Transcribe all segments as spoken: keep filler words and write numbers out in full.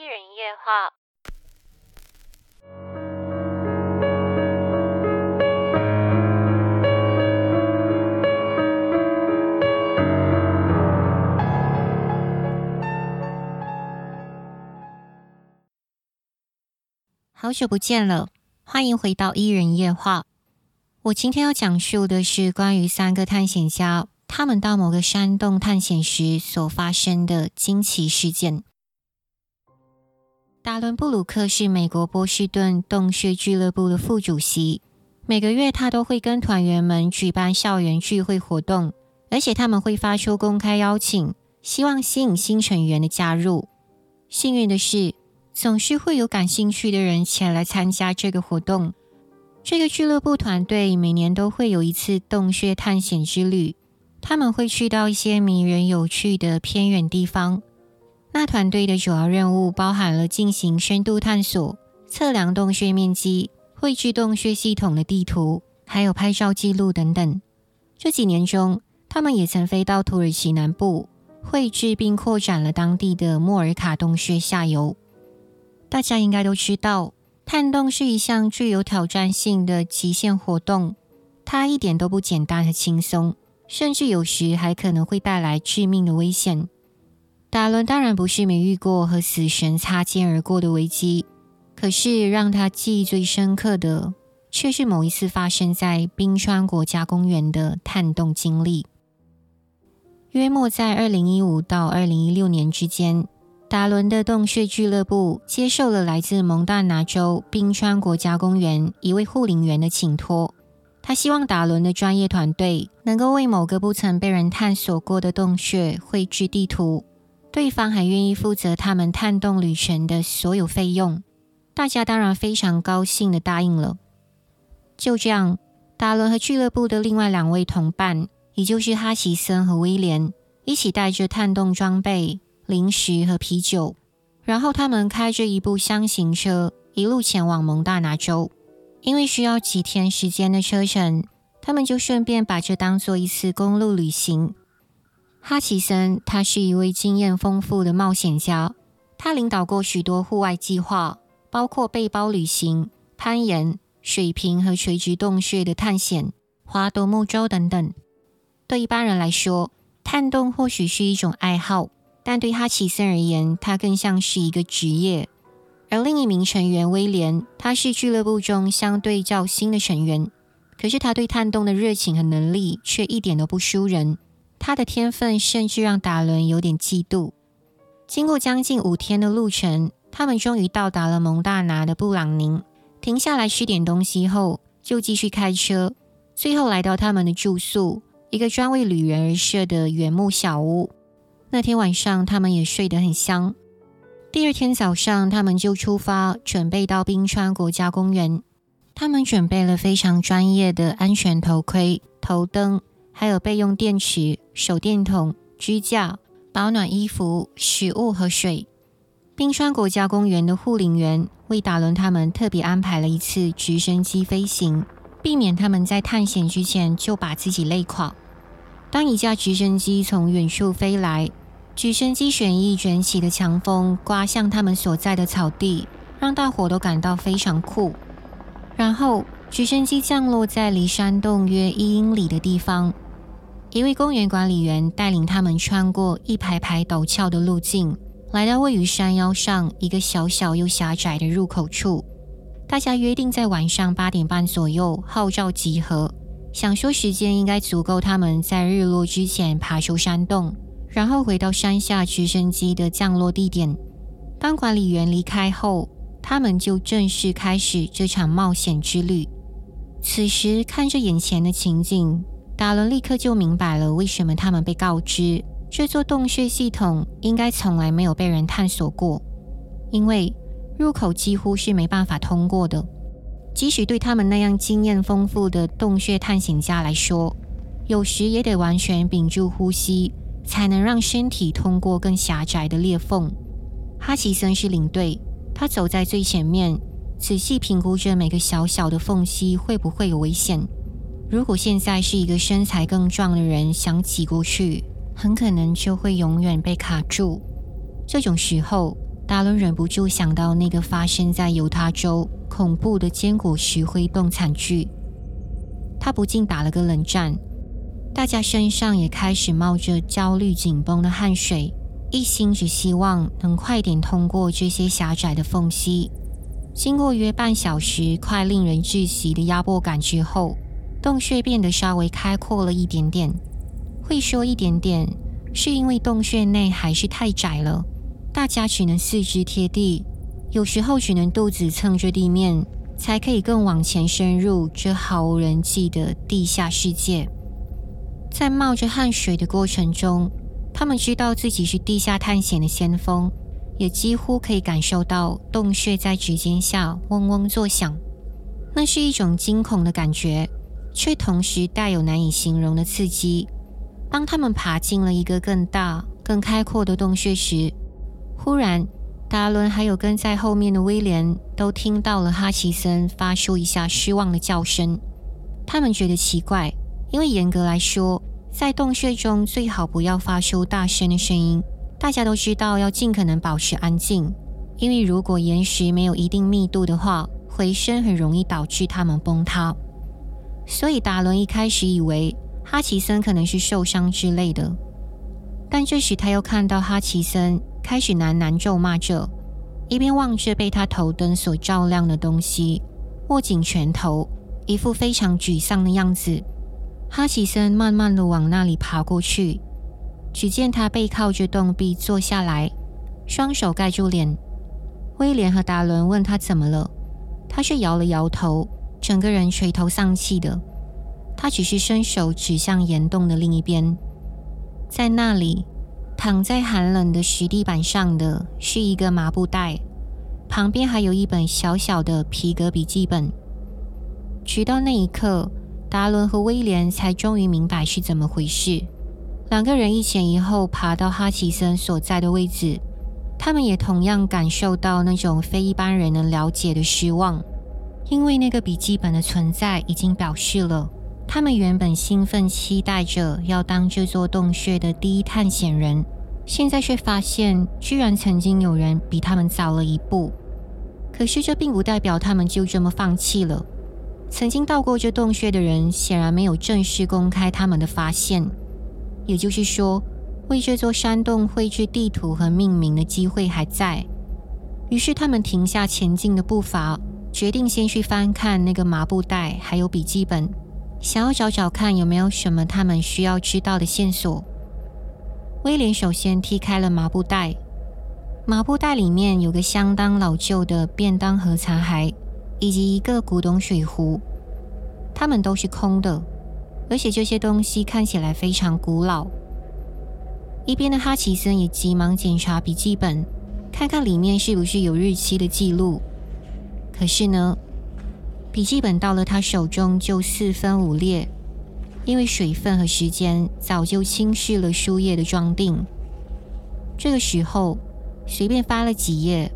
一人夜话。好久不见了，欢迎回到一人夜话。我今天要讲述的是关于三个探险家他们到某个山洞探险时所发生的惊奇事件。达伦·布鲁克是美国波士顿洞穴俱乐部的副主席，每个月他都会跟团员们举办校园聚会活动，而且他们会发出公开邀请，希望吸引新成员的加入。幸运的是，总是会有感兴趣的人前来参加这个活动。这个俱乐部团队每年都会有一次洞穴探险之旅，他们会去到一些迷人有趣的偏远地方。那团队的主要任务包含了进行深度探索、测量洞穴面积、绘制洞穴系统的地图，还有拍照记录等等。这几年中，他们也曾飞到土耳其南部，绘制并扩展了当地的莫尔卡洞穴下游。大家应该都知道，探洞是一项具有挑战性的极限活动，它一点都不简单和轻松，甚至有时还可能会带来致命的危险。达伦当然不是没遇过和死神擦肩而过的危机，可是让他记忆最深刻的，却是某一次发生在冰川国家公园的探洞经历。约莫在二零一五到二零一六年之间，达伦的洞穴俱乐部接受了来自蒙大拿州冰川国家公园一位护林员的请托，他希望达伦的专业团队能够为某个不曾被人探索过的洞穴绘制地图，对方还愿意负责他们探洞旅程的所有费用。大家当然非常高兴地答应了。就这样，达伦和俱乐部的另外两位同伴，也就是哈奇森和威廉，一起带着探洞装备、零食和啤酒，然后他们开着一部箱型车一路前往蒙大拿州。因为需要几天时间的车程，他们就顺便把这当做一次公路旅行。哈奇森他是一位经验丰富的冒险家，他领导过许多户外计划，包括背包旅行、攀岩、水平和垂直洞穴的探险、划独木舟等等。对一般人来说，探洞或许是一种爱好，但对哈奇森而言，他更像是一个职业。而另一名成员威廉，他是俱乐部中相对较新的成员，可是他对探洞的热情和能力却一点都不输人，他的天分甚至让达伦有点嫉妒。经过将近五天的路程，他们终于到达了蒙大拿的布朗宁，停下来吃点东西后就继续开车，最后来到他们的住宿，一个专为旅人而设的原木小屋。那天晚上他们也睡得很香。第二天早上，他们就出发，准备到冰川国家公园。他们准备了非常专业的安全头盔、头灯，还有备用电池、手电筒、支架、保暖衣服、食物和水。冰川国家公园的护林员为达伦他们特别安排了一次直升机飞行，避免他们在探险之前就把自己累垮。当一架直升机从远处飞来，直升机旋翼卷起的强风刮向他们所在的草地，让大伙都感到非常酷。然后直升机降落在离山洞约一英里的地方，一位公园管理员带领他们穿过一排排陡峭的路径，来到位于山腰上一个小小又狭窄的入口处。大家约定在晚上八点半左右号召集合，想说时间应该足够他们在日落之前爬出山洞，然后回到山下直升机的降落地点。当管理员离开后，他们就正式开始这场冒险之旅。此时看着眼前的情景，达伦立刻就明白了为什么他们被告知这座洞穴系统应该从来没有被人探索过，因为入口几乎是没办法通过的。即使对他们那样经验丰富的洞穴探险家来说，有时也得完全屏住呼吸，才能让身体通过更狭窄的裂缝。哈奇森是领队，他走在最前面，仔细评估着每个小小的缝隙会不会有危险。如果现在是一个身材更壮的人想挤过去，很可能就会永远被卡住。这种时候，大家都忍不住想到那个发生在犹他州恐怖的坚果石灰洞惨剧，他不禁打了个冷战。大家身上也开始冒着焦虑紧绷的汗水，一心只希望能快点通过这些狭窄的缝隙。经过约半小时快令人窒息的压迫感之后，洞穴变得稍微开阔了一点点。会说一点点，是因为洞穴内还是太窄了，大家只能四肢贴地，有时候只能肚子蹭着地面，才可以更往前深入这毫无人迹的地下世界。在冒着汗水的过程中，他们知道自己是地下探险的先锋，也几乎可以感受到洞穴在指尖下嗡嗡作响。那是一种惊恐的感觉，却同时带有难以形容的刺激。当他们爬进了一个更大更开阔的洞穴时，忽然达伦还有跟在后面的威廉都听到了哈奇森发出一下失望的叫声。他们觉得奇怪，因为严格来说，在洞穴中最好不要发出大声的声音，大家都知道要尽可能保持安静，因为如果岩石没有一定密度的话，回声很容易导致它们崩塌。所以达伦一开始以为哈奇森可能是受伤之类的，但这时他又看到哈奇森开始喃喃咒骂着，一边望着被他头灯所照亮的东西，握紧拳头，一副非常沮丧的样子。哈奇森慢慢地往那里爬过去，只见他背靠着洞壁坐下来，双手盖住脸。威廉和达伦问他怎么了，他却摇了摇头，整个人垂头丧气的。他只是伸手指向岩洞的另一边，在那里躺在寒冷的石地板上的是一个麻布袋，旁边还有一本小小的皮革笔记本。直到那一刻，达伦和威廉才终于明白是怎么回事。两个人一前一后爬到哈奇森所在的位置，他们也同样感受到那种非一般人能了解的失望，因为那个笔记本的存在已经表示了他们原本兴奋期待着要当这座洞穴的第一探险人，现在却发现居然曾经有人比他们早了一步。可是这并不代表他们就这么放弃了。曾经到过这洞穴的人显然没有正式公开他们的发现，也就是说，为这座山洞绘制地图和命名的机会还在。于是他们停下前进的步伐，决定先去翻看那个麻布袋还有笔记本，想要找找看有没有什么他们需要知道的线索。威廉首先踢开了麻布袋，麻布袋里面有个相当老旧的便当盒残骸，以及一个古董水壶，它们都是空的，而且这些东西看起来非常古老。一边的哈奇森也急忙检查笔记本，看看里面是不是有日期的记录。可是呢，笔记本到了他手中就四分五裂，因为水分和时间早就侵蚀了书页的装订。这个时候，随便翻了几页，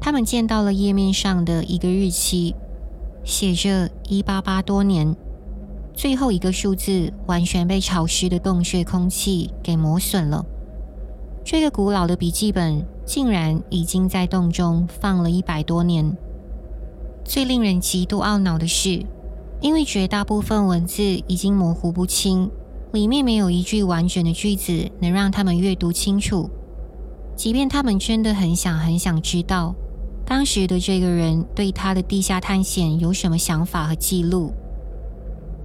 他们见到了页面上的一个日期，写着一八八多年。最后一个数字完全被潮湿的洞穴空气给磨损了。这个古老的笔记本竟然已经在洞中放了一百多年。最令人极度懊恼的是，因为绝大部分文字已经模糊不清，里面没有一句完整的句子能让他们阅读清楚。即便他们真的很想很想知道当时的这个人对他的地下探险有什么想法和记录。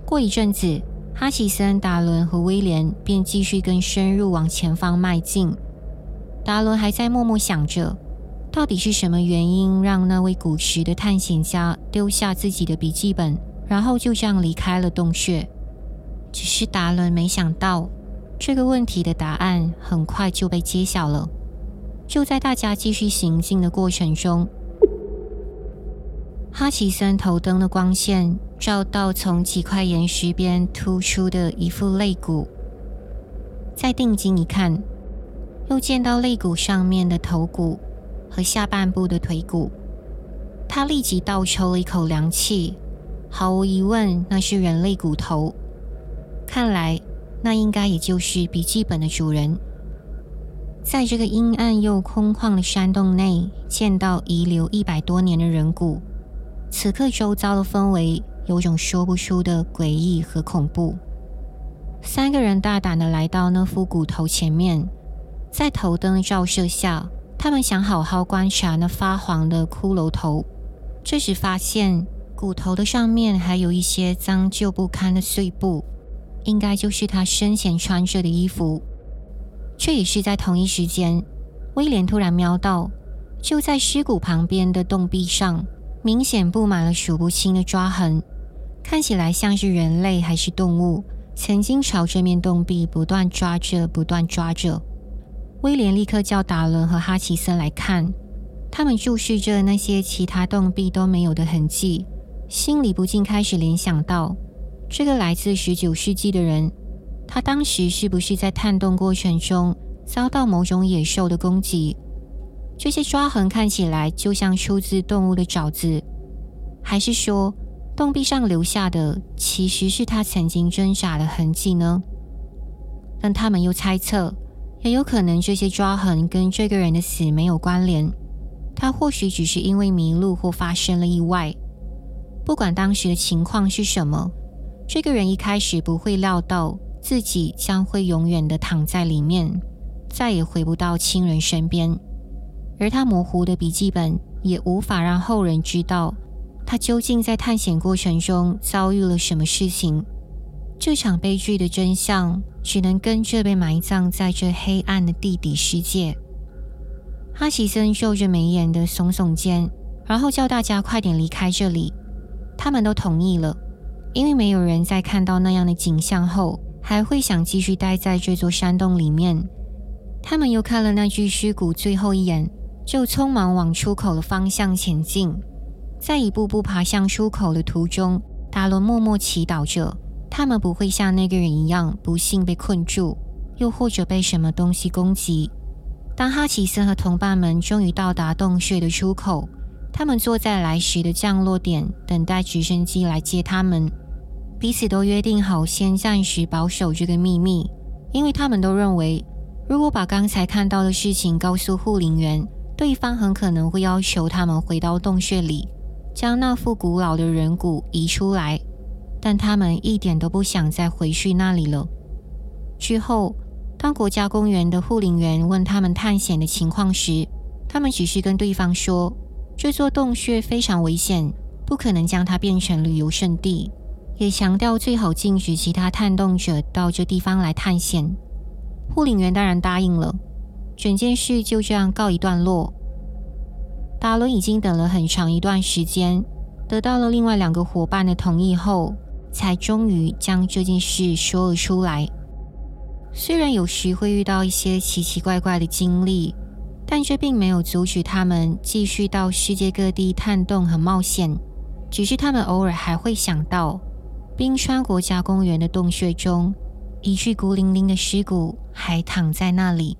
过一阵子，哈奇森、达伦和威廉便继续更深入往前方迈进。达伦还在默默想着，到底是什么原因让那位古时的探险家丢下自己的笔记本，然后就这样离开了洞穴。只是达伦没想到，这个问题的答案很快就被揭晓了。就在大家继续行进的过程中，哈奇森头灯的光线照到从几块岩石边突出的一副肋骨，再定睛一看，又见到肋骨上面的头骨和下半部的腿骨。他立即倒抽了一口凉气，毫无疑问，那是人类骨头。看来，那应该也就是笔记本的主人。在这个阴暗又空旷的山洞内，见到遗留一百多年的人骨。此刻周遭的氛围有种说不出的诡异和恐怖。三个人大胆地来到那副骨头前面，在头灯的照射下，他们想好好观察那发黄的骷髅头。这时发现骨头的上面还有一些脏旧不堪的碎布，应该就是他生前穿着的衣服。这也是在同一时间，威廉突然瞄到，就在尸骨旁边的洞壁上，明显布满了数不清的抓痕，看起来像是人类还是动物曾经朝这面洞壁不断抓着不断抓着。威廉立刻叫达伦和哈奇森来看，他们注视着那些其他洞壁都没有的痕迹，心里不禁开始联想到，这个来自十九世纪的人，他当时是不是在探洞过程中遭到某种野兽的攻击？这些抓痕看起来就像出自动物的爪子，还是说洞壁上留下的其实是他曾经挣扎的痕迹呢？但他们又猜测，也有可能这些抓痕跟这个人的死没有关联，他或许只是因为迷路或发生了意外。不管当时的情况是什么，这个人一开始不会料到自己将会永远的躺在里面，再也回不到亲人身边，而他模糊的笔记本也无法让后人知道他究竟在探险过程中遭遇了什么事情。这场悲剧的真相只能跟着被埋葬在这黑暗的地底世界。哈奇森皱着眉眼的耸耸肩，然后叫大家快点离开这里。他们都同意了，因为没有人在看到那样的景象后还会想继续待在这座山洞里面。他们又看了那具尸骨最后一眼，就匆忙往出口的方向前进。在一步步爬向出口的途中，达伦默默祈祷着他们不会像那个人一样不幸被困住，又或者被什么东西攻击。当哈奇森和同伴们终于到达洞穴的出口，他们坐在来时的降落点等待直升机来接他们。彼此都约定好先暂时保守这个秘密，因为他们都认为，如果把刚才看到的事情告诉护林员，对方很可能会要求他们回到洞穴里将那副古老的人骨移出来，但他们一点都不想再回去那里了。之后，当国家公园的护林员问他们探险的情况时，他们只是跟对方说，这座洞穴非常危险，不可能将它变成旅游胜地，也强调最好禁止其他探洞者到这地方来探险。护林员当然答应了，整件事就这样告一段落。达伦已经等了很长一段时间，得到了另外两个伙伴的同意后，才终于将这件事说了出来。虽然有时会遇到一些奇奇怪怪的经历，但这并没有阻止他们继续到世界各地探洞和冒险，只是他们偶尔还会想到，冰川国家公园的洞穴中，一具孤零零的尸骨还躺在那里。